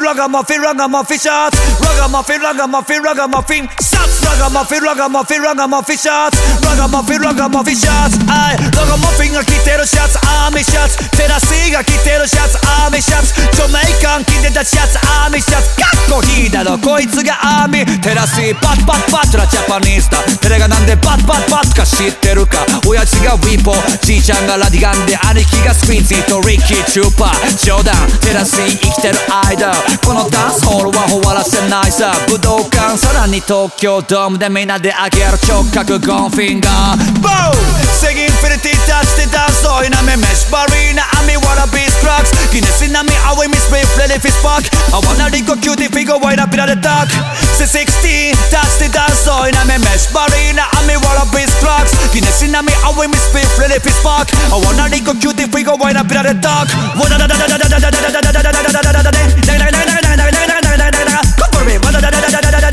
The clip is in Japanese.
Ragamuffin, ragamuffin shots. Ragamuffin, ragamuffin, ragamuffin shots. Ragamuffin, ragamuffin, ragamuffin shots. Ragamuffin, ragamuffin shots. I ragamuffin が着てるシャツ、アーミーシャツ。テラシーが着てるシャツ、アーミーシャツ。ジョメイカン着てたシャツ、アーミーシャツ。かっこいいだろこいつがアーミー。テラシーパッパッパッラジャパニーズだ。テレがなんでパッパッパッか知ってるか。親父がウィポ、じいちゃんがラディガンで、兄貴がスクイーズとリッキーチューパー。冗談、テラシー生きてる間。このダンスホールは終わらせないさ。武道館、さらに東京ドームでみんなで上げる直角ゴンフィンガー。BOOM! Singing filthy touch the dance. So in a me mesh barina, I me wanna be struck. Guinness in a me, I will miss me fled if it's fuck. I wanna rico cutie figure wide up in a duck. C16 touch the dance. So in a me mesh barina, I me wanna be struck. Guinness in a me, I will miss me fled if it's fuck. I wanna rico cutie figure wide up in a duck. Come for me.